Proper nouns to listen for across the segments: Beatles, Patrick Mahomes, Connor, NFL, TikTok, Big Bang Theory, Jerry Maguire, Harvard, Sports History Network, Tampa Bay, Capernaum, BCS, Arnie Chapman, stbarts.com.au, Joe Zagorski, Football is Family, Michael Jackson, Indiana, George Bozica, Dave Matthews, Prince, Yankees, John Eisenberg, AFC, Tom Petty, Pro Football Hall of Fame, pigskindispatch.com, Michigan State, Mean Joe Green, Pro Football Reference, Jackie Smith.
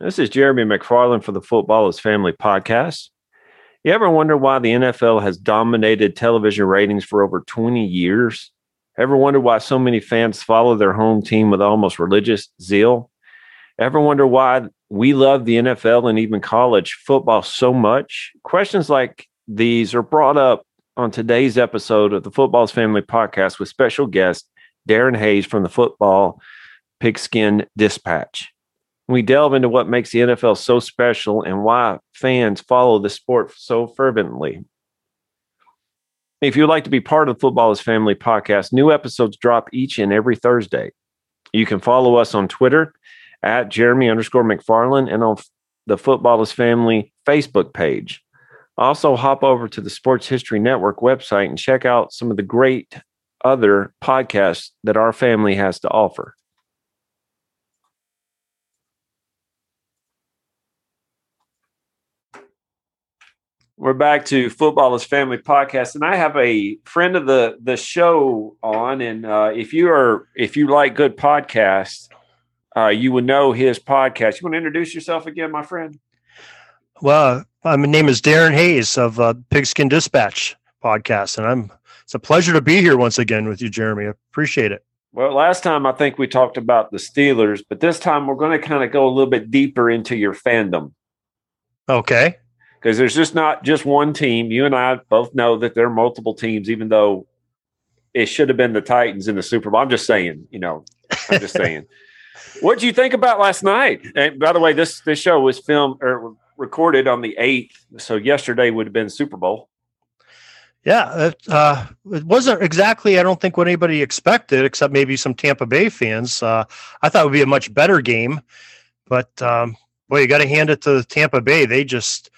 This is Jeremy McFarland for the Football is Family podcast. You ever wonder why the NFL has dominated television ratings for over 20 years? Ever wonder why so many fans follow their home team with almost religious zeal? Ever wonder why we love the NFL and even college football so much? Questions like these are brought up on today's episode of the Football is Family podcast with special guest Darren Hayes from the Football Pigskin Dispatch. We delve into what makes the NFL so special and why fans follow the sport so fervently. If you'd like to be part of the Football is Family podcast, new episodes drop each and every Thursday. You can follow us on Twitter at Jeremy_McFarland and on the Football is Family Facebook page. Also, hop over to the Sports History Network website and check out some of the great other podcasts that our family has to offer. We're back to Football is Family podcast, and I have a friend of the show on. And if you like good podcasts, you would know his podcast. You want to introduce yourself again, my friend? Well, my name is Darren Hayes of Pigskin Dispatch podcast, and it's a pleasure to be here once again with you, Jeremy. I appreciate it. Well, last time I think we talked about the Steelers, but this time we're going to kind of go a little bit deeper into your fandom. Okay. Because there's just not just one team. You and I both know that there are multiple teams, even though it should have been the Titans in the Super Bowl. I'm just saying. What did you think about last night? And by the way, this show was filmed or recorded on the 8th, so yesterday would have been Super Bowl. Yeah, it wasn't exactly, I don't think, what anybody expected, except maybe some Tampa Bay fans. I thought it would be a much better game. But, boy, you got to hand it to Tampa Bay. They just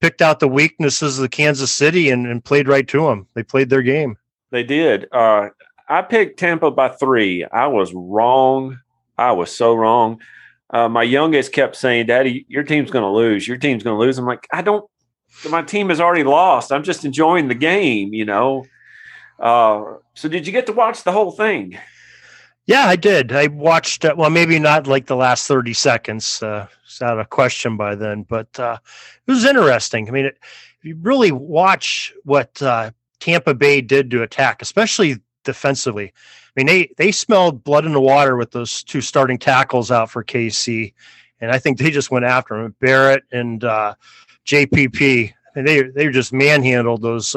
picked out the weaknesses of the Kansas City and played right to them. They played their game. They did. I picked Tampa by 3. I was wrong. I was so wrong. My youngest kept saying, Daddy, your team's going to lose. Your team's going to lose. I'm like, my team has already lost. I'm just enjoying the game, you know. So did you get to watch the whole thing? Yeah, I did. I watched, well, maybe not like the last 30 seconds. It's out of question by then, but it was interesting. I mean, if you really watch what Tampa Bay did to attack, especially defensively, I mean, they smelled blood in the water with those two starting tackles out for KC, and I think they just went after him. Barrett and JPP, and they just manhandled those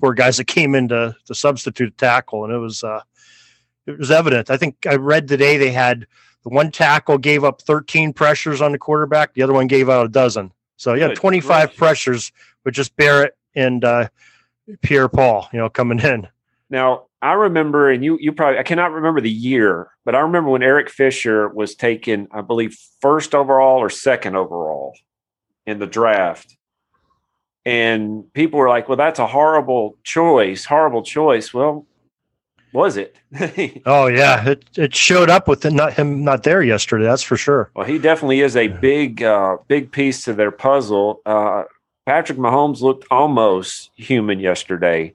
poor guys that came in to substitute tackle, and it was evident. I think I read today they had the one tackle gave up 13 pressures on the quarterback. The other one gave out a dozen. So, yeah, 25 pressures with just Barrett and Pierre Paul, you know, coming in. Now, I remember, and you probably – I cannot remember the year, but I remember when Eric Fisher was taken, I believe, first overall or second overall in the draft. And people were like, well, that's a horrible choice. Well, was it? Oh, yeah. It showed up with him not there yesterday. That's for sure. Well, he definitely is a big piece to their puzzle. Patrick Mahomes looked almost human yesterday.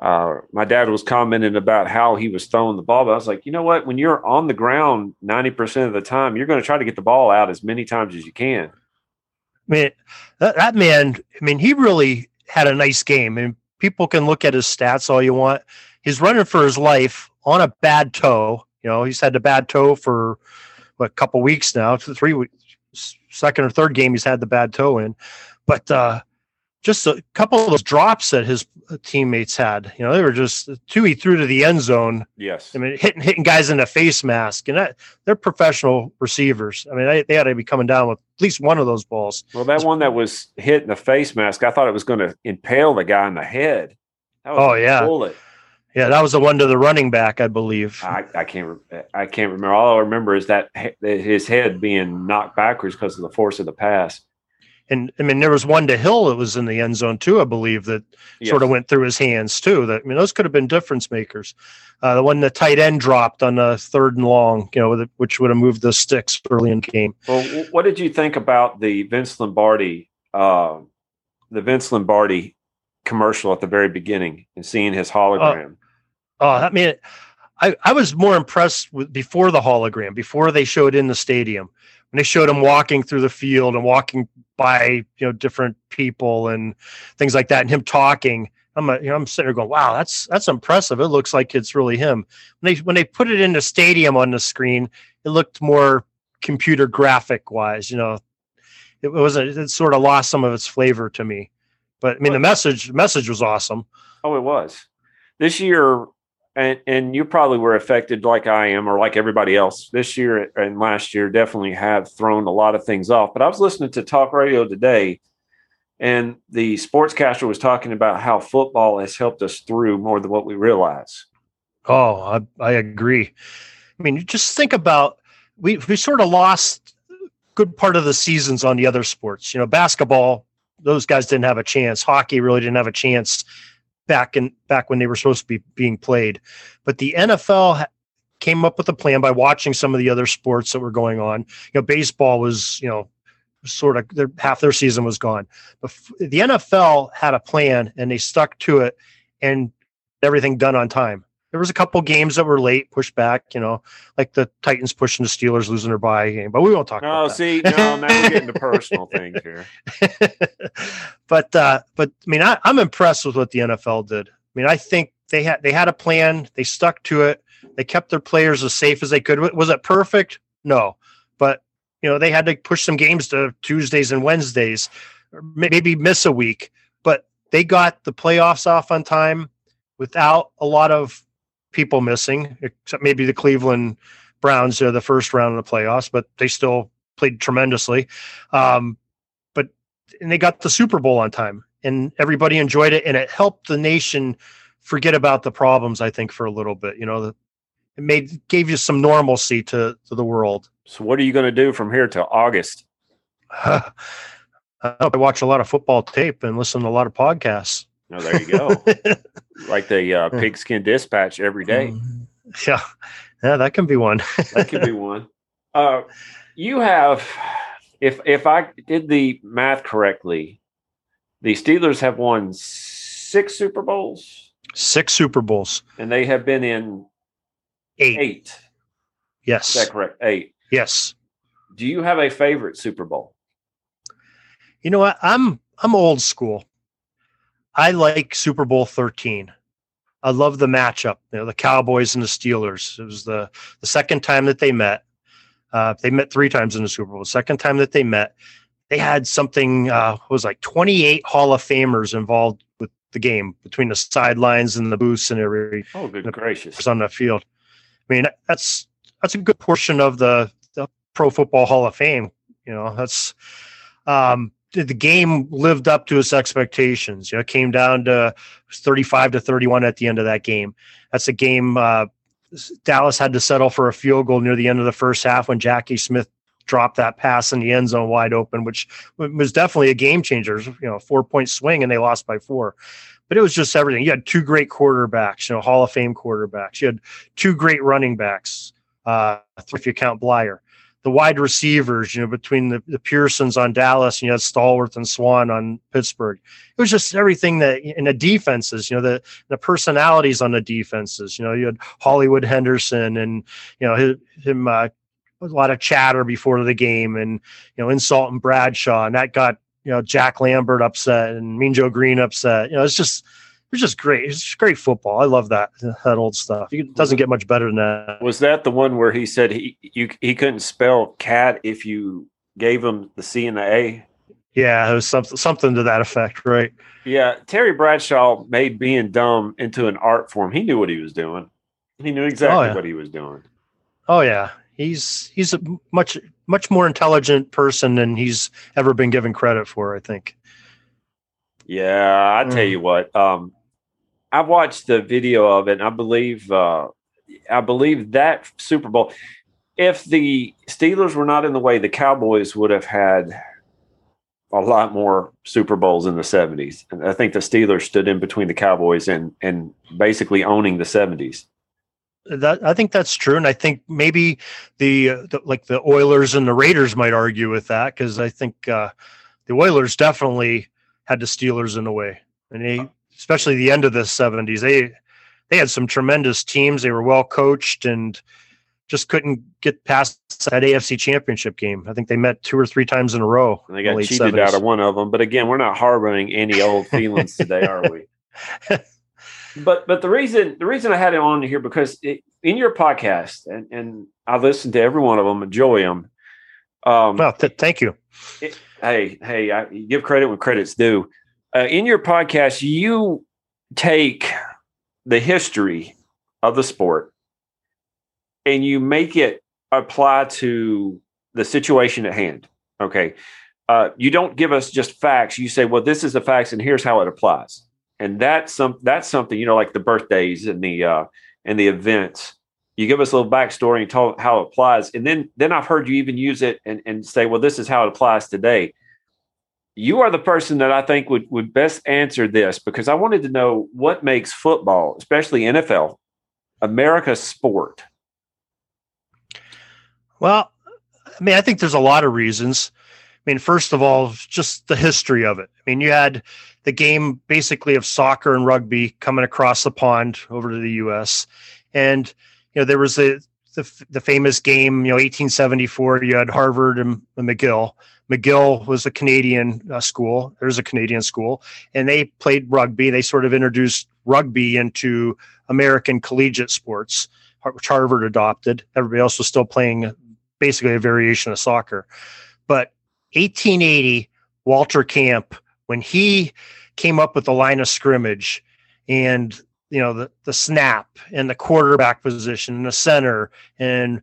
My dad was commenting about how he was throwing the ball, but I was like, you know what? When you're on the ground 90% of the time, you're going to try to get the ball out as many times as you can. I mean, that man, I mean, he really had a nice game. And people can look at his stats all you want. He's running for his life on a bad toe. You know, he's had the bad toe for a couple weeks now. 3 weeks, second or third game he's had the bad toe in. But just a couple of those drops that his teammates had. You know, they were just two he threw to the end zone. Yes. I mean, hitting guys in the face mask. And they're professional receivers. I mean, they ought to be coming down with at least one of those balls. Well, that one that was hit in the face mask, I thought it was going to impale the guy in the head. That was a bullet. Yeah, that was the one to the running back, I believe. I can't remember. All I remember is that his head being knocked backwards because of the force of the pass. And I mean, there was one to Hill that was in the end zone too, I believe, that sort of went through his hands too. That, I mean, those could have been difference makers. The one the tight end dropped on the third and long, you know, which would have moved the sticks early in the game. Well, what did you think about the Vince Lombardi commercial at the very beginning and seeing his hologram? I mean, I was more impressed with before the hologram, before they showed in the stadium. When they showed him walking through the field and walking by, you know, different people and things like that, and him talking, I'm sitting there going, wow, that's impressive. It looks like it's really him. When they put it in the stadium on the screen, it looked more computer graphic wise, you know, it sort of lost some of its flavor to me, but I mean, the message was awesome. Oh, it was this year. And you probably were affected like I am, or like everybody else this year and last year, definitely have thrown a lot of things off. But I was listening to talk radio today, and the sportscaster was talking about how football has helped us through more than what we realize. Oh, I agree. I mean, just think about, we sort of lost a good part of the seasons on the other sports. You know, basketball, those guys didn't have a chance. Hockey really didn't have a chance back when they were supposed to be being played. But the NFL came up with a plan by watching some of the other sports that were going on. You know, baseball was, you know, sort of half their season was gone. But the NFL had a plan, and they stuck to it, and everything done on time. There was a couple games that were late, pushed back, you know, like the Titans pushing the Steelers, losing their bye game. But we won't talk about that. No, now we're getting to personal things here. But I mean, I'm impressed with what the NFL did. I mean, I think they had a plan. They stuck to it. They kept their players as safe as they could. Was it perfect? No. But, you know, they had to push some games to Tuesdays and Wednesdays, or maybe miss a week. But they got the playoffs off on time without a lot of people missing, except maybe the Cleveland Browns, the first round of the playoffs, but they still played tremendously. And they got the Super Bowl on time, and everybody enjoyed it, and it helped the nation forget about the problems, I think, for a little bit. You know, gave you some normalcy to the world. So what are you going to do from here till August? I watch a lot of football tape and listen to a lot of podcasts. Oh, there you go. Like the Pigskin Dispatch every day. Yeah, that can be one. That could be one. You have, if I did the math correctly, the Steelers have won 6 Super Bowls. 6 Super Bowls. And they have been in 8. Yes. Is that correct? 8. Yes. Do you have a favorite Super Bowl? You know what? I'm old school. I like Super Bowl 13. I love the matchup, you know, the Cowboys and the Steelers. It was the second time that they met. They met 3 times in the Super Bowl. The second time that they met, they had something, it was like 28 Hall of Famers involved with the game, between the sidelines and the booths and everything. Oh, good gracious. On the field. I mean, that's a good portion of the Pro Football Hall of Fame. You know, that's the game lived up to its expectations. You know, it came down to 35-31 at the end of that game. That's a game Dallas had to settle for a field goal near the end of the first half when Jackie Smith dropped that pass in the end zone wide open, which was definitely a game changer. You know, a 4-point swing, and they lost by 4. But it was just everything. You had 2 great quarterbacks, you know, Hall of Fame quarterbacks. You had 2 great running backs, if you count Blyer. The wide receivers, you know, between the Pearsons on Dallas, and you had Stallworth and Swan on Pittsburgh. It was just everything that in the defenses, you know, the personalities on the defenses. You know, you had Hollywood Henderson, and you know him a lot of chatter before the game, and you know, insult and Bradshaw, and that got, you know, Jack Lambert upset and Mean Joe Green upset. You know, it's just great. It's just great football. I love that old stuff. It doesn't get much better than that. Was that the one where he said he couldn't spell cat if you gave him the C and the A? Yeah, it was something to that effect, right? Yeah, Terry Bradshaw made being dumb into an art form. He knew what he was doing. He knew exactly what he was doing. Oh yeah, he's a much more intelligent person than he's ever been given credit for, I think. Yeah, I tell you what. I watched the video of it, and I believe that Super Bowl, if the Steelers were not in the way, the Cowboys would have had a lot more Super Bowls in the 70s. And I think the Steelers stood in between the Cowboys and basically owning the 70s. That, I think that's true, and I think maybe the Oilers and the Raiders might argue with that, because I think the Oilers definitely had the Steelers in a way, and they, especially the end of the 70s, they had some tremendous teams. They were well coached and just couldn't get past that AFC Championship game. I think they met 2 or 3 times in a row. And they got cheated 70s. Out of one of them. But again, we're not harboring any old feelings today, are we? But the reason I had it on here, because in your podcast, and I listen to every one of them, enjoy them. Thank you. Hey, I give credit when credit's due. In your podcast, you take the history of the sport and you make it apply to the situation at hand. Okay. You don't give us just facts. You say, well, this is the facts and here's how it applies. And that's something, you know, like the birthdays and the events. You give us a little backstory and talk how it applies. And then I've heard you even use it and say, well, this is how it applies today. You are the person that I think would best answer this, because I wanted to know what makes football, especially NFL, America's sport. Well, I mean, I think there's a lot of reasons. I mean, first of all, just the history of it. I mean, you had the game basically of soccer and rugby coming across the pond over to the U.S. And, you know, there was the famous game, you know, 1874, you had Harvard and McGill. McGill was a Canadian school. There's a Canadian school, and they played rugby. They sort of introduced rugby into American collegiate sports, which Harvard adopted. Everybody else was still playing basically a variation of soccer. But 1880, Walter Camp, when he came up with the line of scrimmage and, you know, the snap and the quarterback position and the center and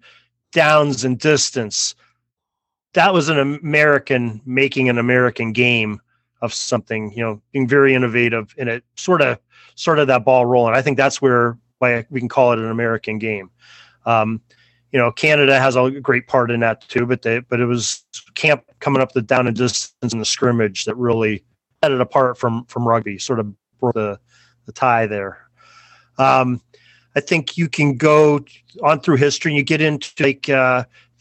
downs and distance, that was an American making an American game of something, you know, being very innovative, and it sort of that ball rolling. I think that's why we can call it an American game. You know, Canada has a great part in that too, but it was Camp coming up the down and distance in the scrimmage that really set it apart from rugby, sort of broke the tie there. I think you can go on through history and you get into like,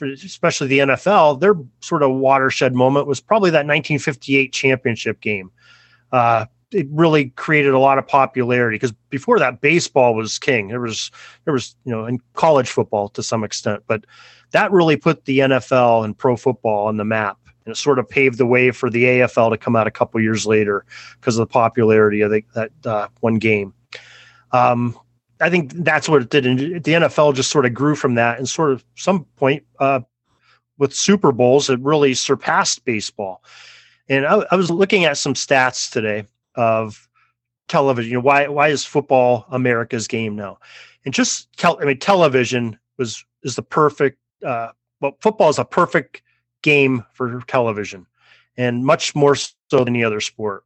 especially the NFL, their sort of watershed moment was probably that 1958 championship game. It really created a lot of popularity, because before that, baseball was king. There was, you know, in college football to some extent, but that really put the NFL and pro football on the map, and it sort of paved the way for the AFL to come out a couple years later because of the popularity of that one game. I think that's what it did. And the NFL just sort of grew from that. And sort of some point with Super Bowls, it really surpassed baseball. And I was looking at some stats today of television. You know, why is football America's game now? And just television is the perfect, football is a perfect game for television, and much more so than any other sport.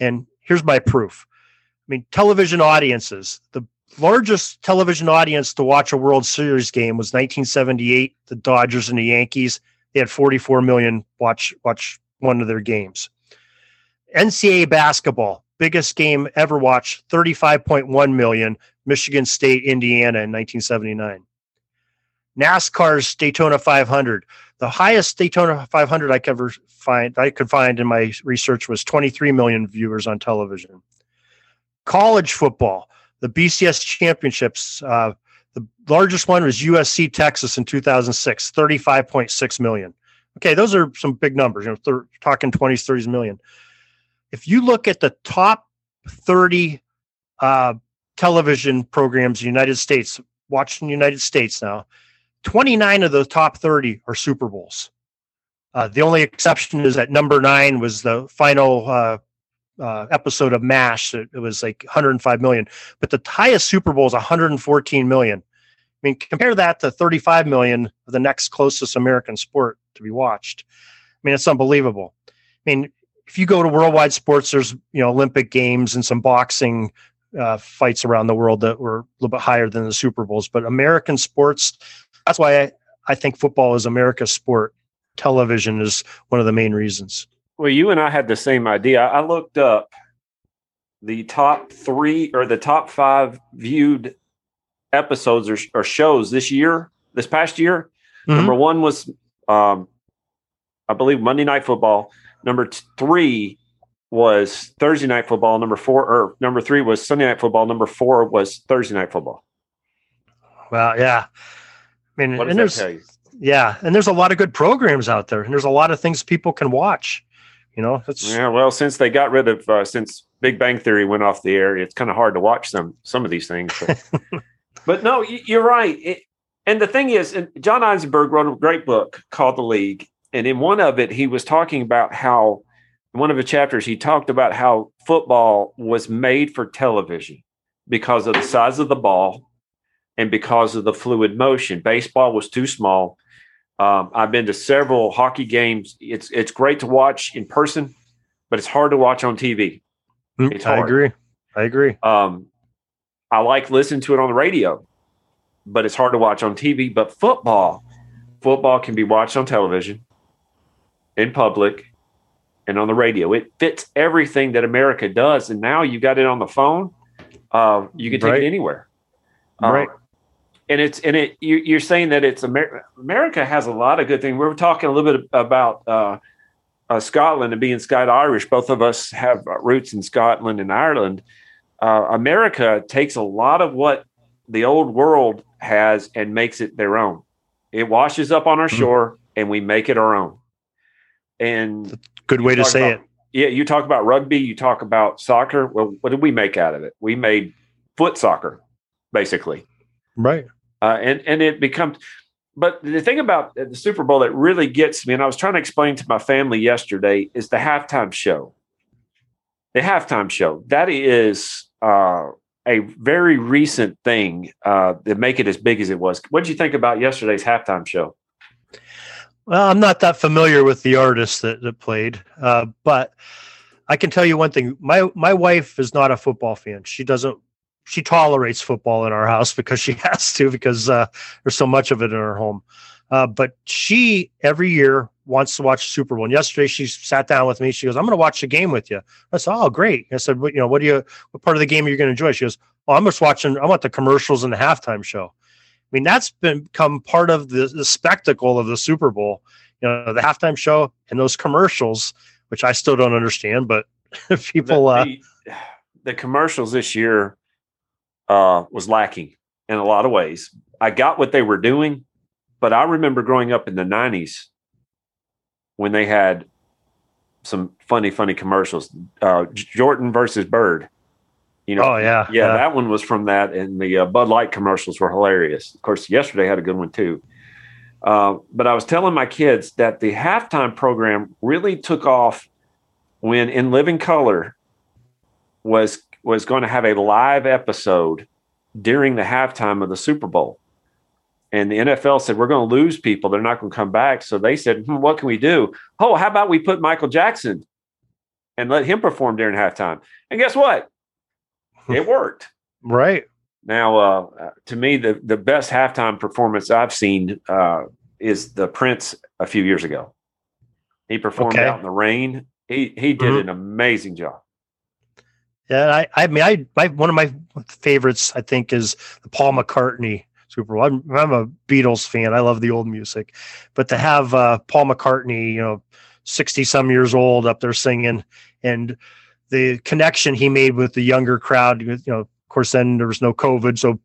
And here's my proof. I mean, television audiences, the largest television audience to watch a World Series game was 1978, the Dodgers and the Yankees. They had 44 million watch one of their games. NCAA basketball, biggest game ever watched, 35.1 million, Michigan State, Indiana in 1979. NASCAR's Daytona 500, the highest Daytona 500 I could find in my research was 23 million viewers on television. College football, the BCS championships, the largest one was USC, Texas in 2006, 35.6 million. Okay, those are some big numbers. You know, talking 20s, 30s million. If you look at the top 30 television programs in the United States, watching the United States now, 29 of the top 30 are Super Bowls. The only exception is that number 9 was the final episode of MASH. It was like 105 million, but the highest Super Bowl is 114 million. I mean, compare that to 35 million, the next closest American sport to be watched. I mean, it's unbelievable. I mean, if you go to worldwide sports, there's, you know, Olympic games and some boxing fights around the world that were a little bit higher than the Super Bowls. But American sports, that's why I think football is America's sport. Television is one of the main reasons. Well, you and I had the same idea. I looked up the top three or the top five viewed episodes or shows this past year. Mm-hmm. Number one was, I believe, Monday Night Football. Number three was Thursday Night Football. Number three was Sunday Night Football. Number four was Thursday Night Football. Well, yeah. I mean, what does that tell you? Yeah, and there's a lot of good programs out there, and there's a lot of things people can watch. You know, yeah. Well, since they got rid of since Big Bang Theory went off the air, it's kind of hard to watch some of these things. But no, you're right. And the thing is, John Eisenberg wrote a great book called The League, and in one of it, he was talking about how in one of the chapters he talked about how football was made for television because of the size of the ball and because of the fluid motion. Baseball was too small. I've been to several hockey games. It's great to watch in person, but it's hard to watch on TV. I agree. I like listening to it on the radio, but it's hard to watch on TV. But football can be watched on television, in public, and on the radio. It fits everything that America does. And now you got it on the phone. You can take it anywhere. Right. And you're saying that it's America has a lot of good things. We were talking a little bit about Scotland and being Scottish. Both of us have roots in Scotland and Ireland. America takes a lot of what the old world has and makes it their own. It washes up on our shore and we make it our own. And that's a good way to say it. Yeah, you talk about rugby, you talk about soccer. Well, what did we make out of it? We made foot soccer, basically. Right. And it becomes, but the thing about the Super Bowl that really gets me, and I was trying to explain to my family yesterday, is the halftime show. The halftime show. That is a very recent thing to make it as big as it was. What did you think about yesterday's halftime show? Well, I'm not that familiar with the artists that played, but I can tell you one thing. My wife is not a football fan. She tolerates football in our house because she has to, because there's so much of it in her home. But she, every year, wants to watch the Super Bowl. And yesterday she sat down with me. She goes, I'm going to watch the game with you. I said, oh, great. I said, what part of the game are you going to enjoy? She goes, oh, I'm just watching. I want the commercials and the halftime show. I mean, that's become part of the spectacle of the Super Bowl. You know, the halftime show and those commercials, which I still don't understand, but people. The commercials this year was lacking in a lot of ways. I got what they were doing, but I remember growing up in the 90s when they had some funny commercials. Jordan versus Bird. You know, oh, yeah. Yeah, that one was from that, and the Bud Light commercials were hilarious. Of course, yesterday had a good one too. But I was telling my kids that the halftime program really took off when In Living Color was going to have a live episode during the halftime of the Super Bowl. And the NFL said, we're going to lose people. They're not going to come back. So they said, what can we do? Oh, how about we put Michael Jackson and let him perform during halftime? And guess what? It worked. Right. Now, to me, the best halftime performance I've seen is the Prince a few years ago. He performed out in the rain. He did an amazing job. Yeah, one of my favorites, I think, is the Paul McCartney Super Bowl. I'm a Beatles fan. I love the old music, but to have Paul McCartney, 60 some years old, up there singing, and the connection he made with the younger crowd. You know, of course, then there was no COVID, so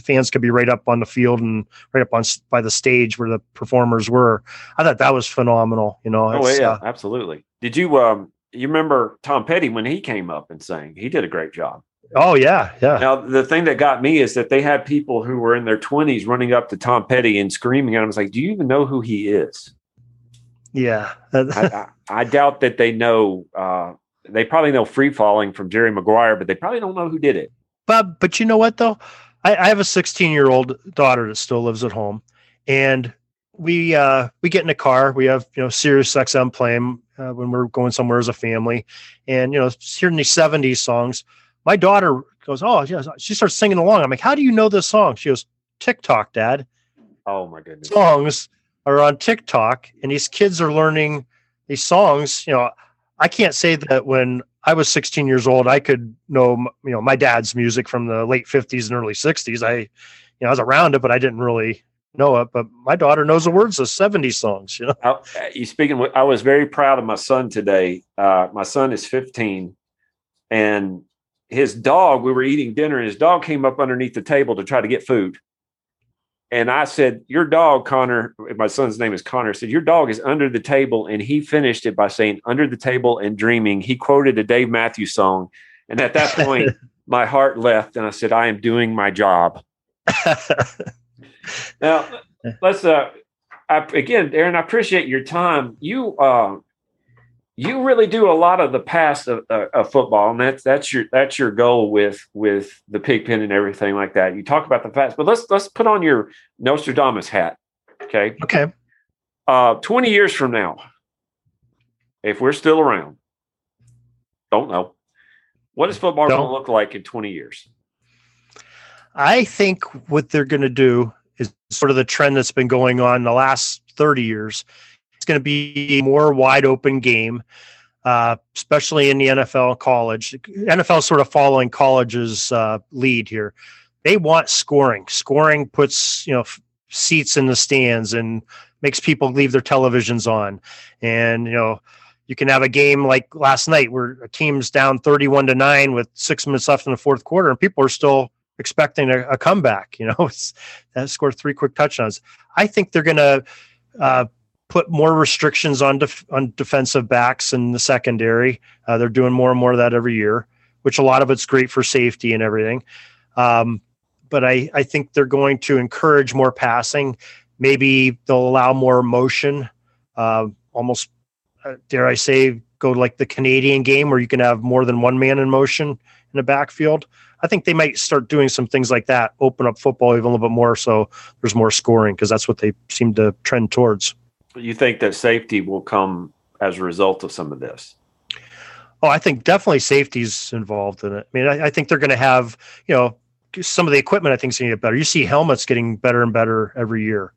fans could be right up on the field and right up on by the stage where the performers were. I thought that was phenomenal. You know, absolutely. Did you? You remember Tom Petty when he came up and sang? He did a great job. Oh, yeah, yeah. Now, the thing that got me is that they had people who were in their 20s running up to Tom Petty and screaming at him. I was like, do you even know who he is? Yeah. I doubt that they know. They probably know Free Falling from Jerry Maguire, but they probably don't know who did it. But you know what, though? I have a 16-year-old daughter that still lives at home, and we get in a car. We have, Sirius XM playing when we're going somewhere as a family, and hearing these 70s songs, My daughter goes, oh, she starts singing along. I'm like, how do you know this song? She goes, TikTok, Dad. Oh, my goodness. Songs are on TikTok, and these kids are learning these songs. You know, I can't say that when I was 16 years old, I could know, you know, my dad's music from the late 50s and early 60s. I was around it, but I didn't really know it. But my daughter knows the words of 70s songs. You know, I was very proud of my son today. My son is 15, and his dog, we were eating dinner, and his dog came up underneath the table to try to get food. And I said, your dog, Connor, my son's name is Connor, said, your dog is under the table. And he finished it by saying, under the table and dreaming. He quoted a Dave Matthews song. And at that point, my heart left. And I said, I am doing my job. Now, let's, Darren, I appreciate your time. You really do a lot of the past of football, and that's your goal with the Pigpen and everything like that. You talk about the past, but let's put on your Nostradamus hat, okay? Okay. 20 years from now, if we're still around, don't know, what is football going to look like in 20 years? I think what they're going to do is sort of the trend that's been going on the last 30 years. It's going to be a more wide open game, especially in the NFL and college. NFL is sort of following college's lead here. They want scoring. Scoring puts, seats in the stands and makes people leave their televisions on. And, you can have a game like last night where a team's down 31-9 with 6 minutes left in the fourth quarter, and people are still expecting a comeback. That scored three quick touchdowns. I think they're going to put more restrictions on defensive backs in the secondary. They're doing more and more of that every year, which a lot of it's great for safety and everything. But I think they're going to encourage more passing. Maybe they'll allow more motion, almost, dare I say, go like the Canadian game where you can have more than one man in motion in the backfield. I think they might start doing some things like that, open up football even a little bit more so there's more scoring, because that's what they seem to trend towards. You think that safety will come as a result of some of this? Oh, I think definitely safety's involved in it. I mean, I think they're going to have, some of the equipment I think is going to get better. You see helmets getting better and better every year.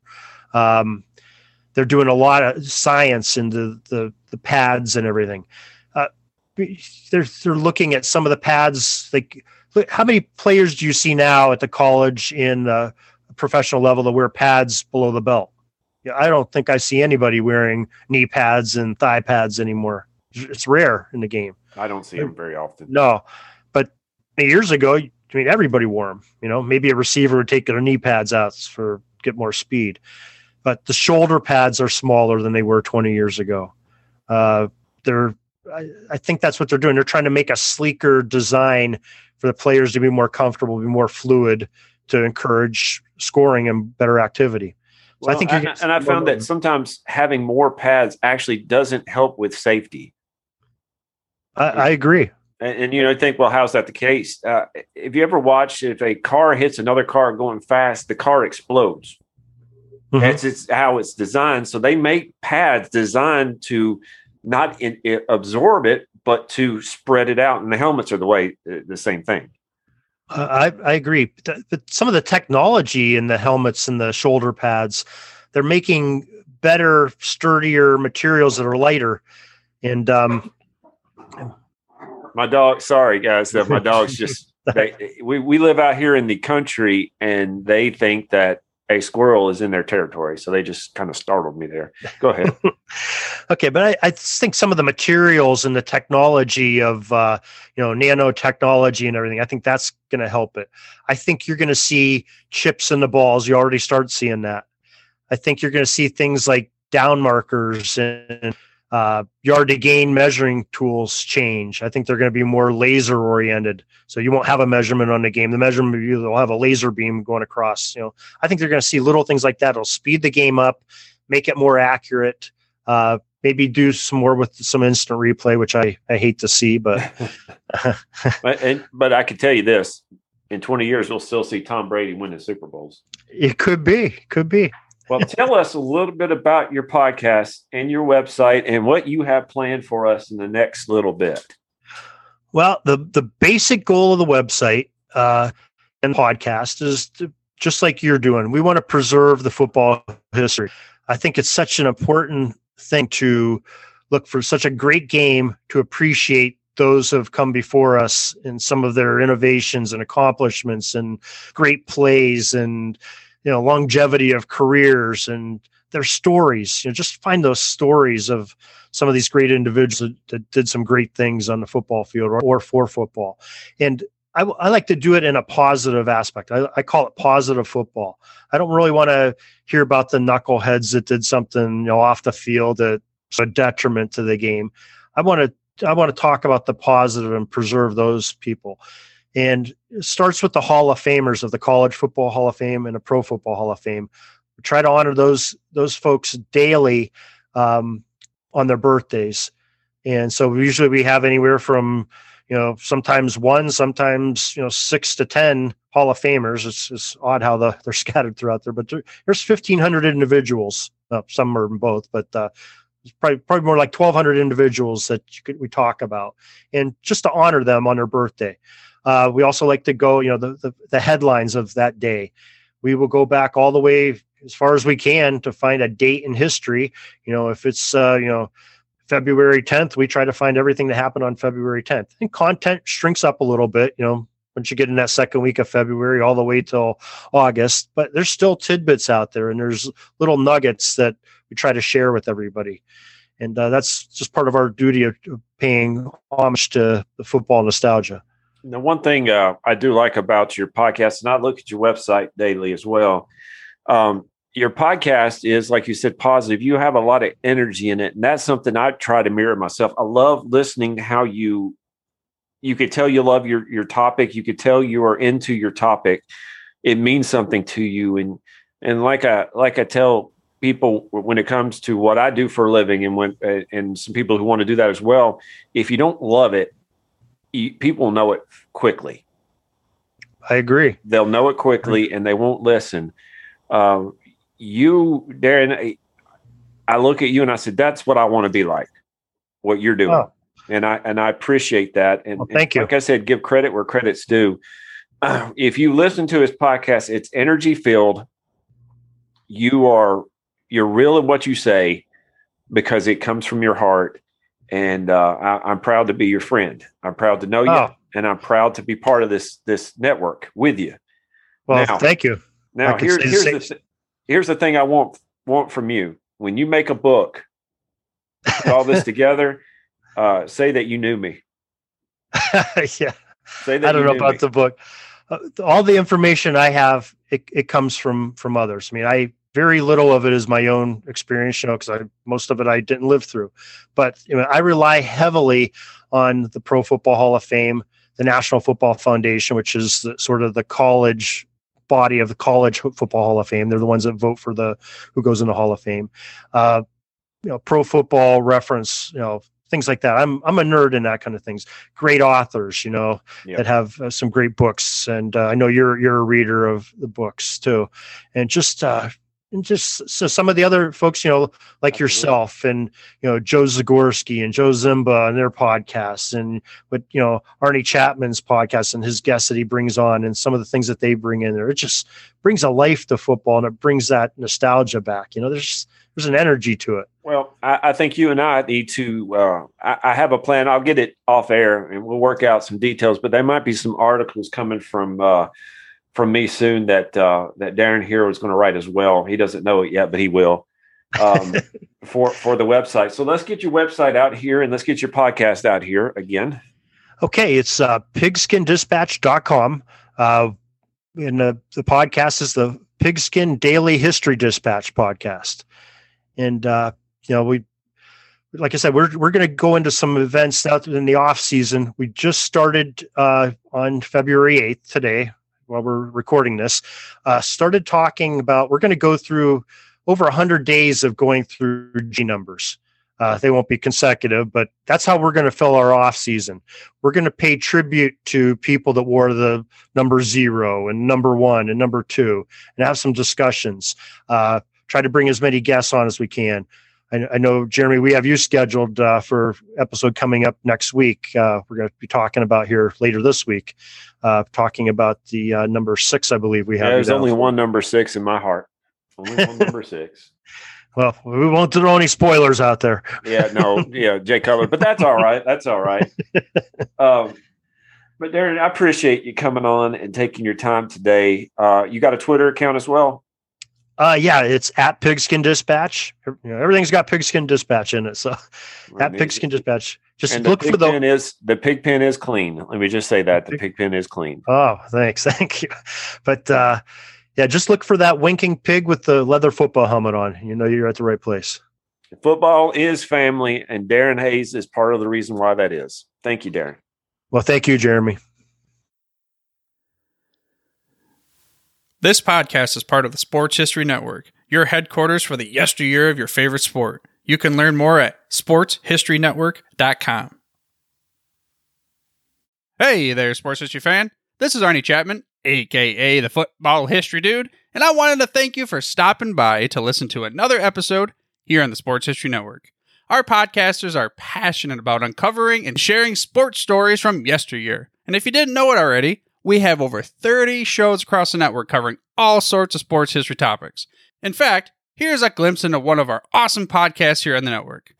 They're doing a lot of science into the pads and everything. They're looking at some of the pads. Like, how many players do you see now at the college in the professional level that wear pads below the belt? I don't think I see anybody wearing knee pads and thigh pads anymore. It's rare in the game. I don't see them very often. No, but years ago, everybody wore them. Maybe a receiver would take their knee pads out for get more speed. But the shoulder pads are smaller than they were 20 years ago. I think that's what they're doing. They're trying to make a sleeker design for the players to be more comfortable, be more fluid, to encourage scoring and better activity. So well, I think I found that sometimes having more pads actually doesn't help with safety. I agree. And think, well, how's that the case? If you ever watch, if a car hits another car going fast, the car explodes. Mm-hmm. That's how it's designed. So they make pads designed to not absorb it, but to spread it out. And the helmets are the same thing. I agree. But some of the technology in the helmets and the shoulder pads, they're making better, sturdier materials that are lighter. And my dog, sorry guys, that my dog's just, we live out here in the country and they think that a squirrel is in their territory. So they just kind of startled me there. Go ahead. Okay. But I think some of the materials and the technology of, nanotechnology and everything, I think that's going to help it. I think you're going to see chips in the balls. You already start seeing that. I think you're going to see things like down markers and yard to gain measuring tools change. I think they're going to be more laser oriented. So you won't have a measurement on the game. The measurement, they'll have a laser beam going across. I think they're going to see little things like that. It'll speed the game up, make it more accurate. Maybe do some more with some instant replay, which I hate to see, but. but I can tell you this: in 20 years, we'll still see Tom Brady winning Super Bowls. It could be. Well, tell us a little bit about your podcast and your website and what you have planned for us in the next little bit. Well, the basic goal of the website and podcast is to, just like you're doing, we want to preserve the football history. I think it's such an important thing to look for such a great game to appreciate those who have come before us and some of their innovations and accomplishments and great plays and, you know, longevity of careers and their stories. You know, just find those stories of some of these great individuals that did some great things on the football field or for football. And I like to do it in a positive aspect. I call it positive football. I don't really want to hear about the knuckleheads that did something, you know, off the field that's a detriment to the game. I want to talk about the positive and preserve those people. And it starts with the Hall of Famers of the College Football Hall of Fame and the Pro Football Hall of Fame. We try to honor those folks daily on their birthdays. And so usually we have anywhere from, you know, sometimes one, sometimes, you know, 6 to 10 Hall of Famers. It's just odd how they're scattered throughout there. But there's 1,500 individuals. Some are in both, but it's probably more like 1,200 individuals that we talk about. And just to honor them on their birthday. We also like to go, you know, the headlines of that day. We will go back all the way as far as we can to find a date in history. You know, if it's, you know, February 10th, we try to find everything that happened on February 10th. And content shrinks up a little bit, you know, once you get in that second week of February all the way till August. But there's still tidbits out there, and there's little nuggets that we try to share with everybody. And that's just part of our duty of paying homage to the football nostalgia. The one thing I do like about your podcast, and I look at your website daily as well, your podcast is, like you said, positive. You have a lot of energy in it, and that's something I try to mirror myself. I love listening to how you could tell you love your topic. You could tell you are into your topic. It means something to you, and like I tell people when it comes to what I do for a living, and and some people who want to do that as well. If you don't love it, people know it quickly. I agree. They'll know it quickly, and they won't listen. You, Darren, I look at you and I said, that's what I want to be like, what you're doing. Oh. And I appreciate that. And, well, thank you. Like I said, give credit where credit's due. If you listen to his podcast, it's energy filled. You're real in what you say because it comes from your heart. And I'm proud to be your friend. I'm proud to know you. Oh. And I'm proud to be part of this network with you. Well, now, thank you. Now, here's the thing I want from you. When you make a book, put all this together, say that you knew me. Yeah. Say that I don't know about the book. All the information I have, it comes from others. I mean, very little of it is my own experience, you know, because most of it I didn't live through. But you know, I rely heavily on the Pro Football Hall of Fame, the National Football Foundation, which is sort of the college body of the College Football Hall of Fame. They're the ones that vote for who goes in the Hall of Fame. You know, Pro Football Reference, you know, things like that. I'm a nerd in that kind of things. Great authors, you know, that have some great books, and I know you're a reader of the books too, and just so some of the other folks, you know, like yourself and, you know, Joe Zagorski and Joe Zimba and their podcasts, and with, you know, Arnie Chapman's podcast and his guests that he brings on and some of the things that they bring in there. It just brings a life to football, and it brings that nostalgia back. You know, there's an energy to it. Well, I think you and I need to, I have a plan. I'll get it off air and we'll work out some details, but there might be some articles coming from me soon that Darren here is going to write as well. He doesn't know it yet, but he will, for the website. So let's get your website out here, and let's get your podcast out here again. Okay. It's pigskindispatch.com. And the podcast is the Pigskin Daily History Dispatch podcast. And, you know, like I said, we're going to go into some events out in the off season. We just started on February 8th today, while we're recording this, started talking about, we're going to go through over 100 days of going through G numbers. They won't be consecutive, but that's how we're going to fill our off season. We're going to pay tribute to people that wore the number 0 and number 1 and number 2, and have some discussions, try to bring as many guests on as we can. I know, Jeremy, we have you scheduled for episode coming up next week. We're going to be talking about here later this week, talking about the number 6, I believe we have. Yeah, there's only one number 6 in my heart. Only one number 6. Well, we won't throw any spoilers out there. Yeah, no, yeah, Jay Cutler, but that's all right. That's all right. But Darren, I appreciate you coming on and taking your time today. You got a Twitter account as well? Yeah, it's at Pigskin Dispatch. You know, everything's got Pigskin Dispatch in it. So at Pigskin Dispatch, just and look for the pen is the pig pen is clean. Let me just say that the pig pen is clean. Oh, thanks. Thank you. But yeah, just look for that winking pig with the leather football helmet on. You know, you're at the right place. Football is family, and Darren Hayes is part of the reason why that is. Thank you, Darren. Well, thank you, Jeremy. This podcast is part of the Sports History Network, your headquarters for the yesteryear of your favorite sport. You can learn more at sportshistorynetwork.com. Hey there, Sports History fan. This is Arnie Chapman, a.k.a. the Football History Dude, and I wanted to thank you for stopping by to listen to another episode here on the Sports History Network. Our podcasters are passionate about uncovering and sharing sports stories from yesteryear. And if you didn't know it already, we have over 30 shows across the network covering all sorts of sports history topics. In fact, here's a glimpse into one of our awesome podcasts here on the network.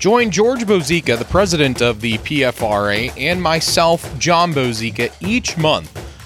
Join George Bozica, the president of the PFRA, and myself, John Bozica, each month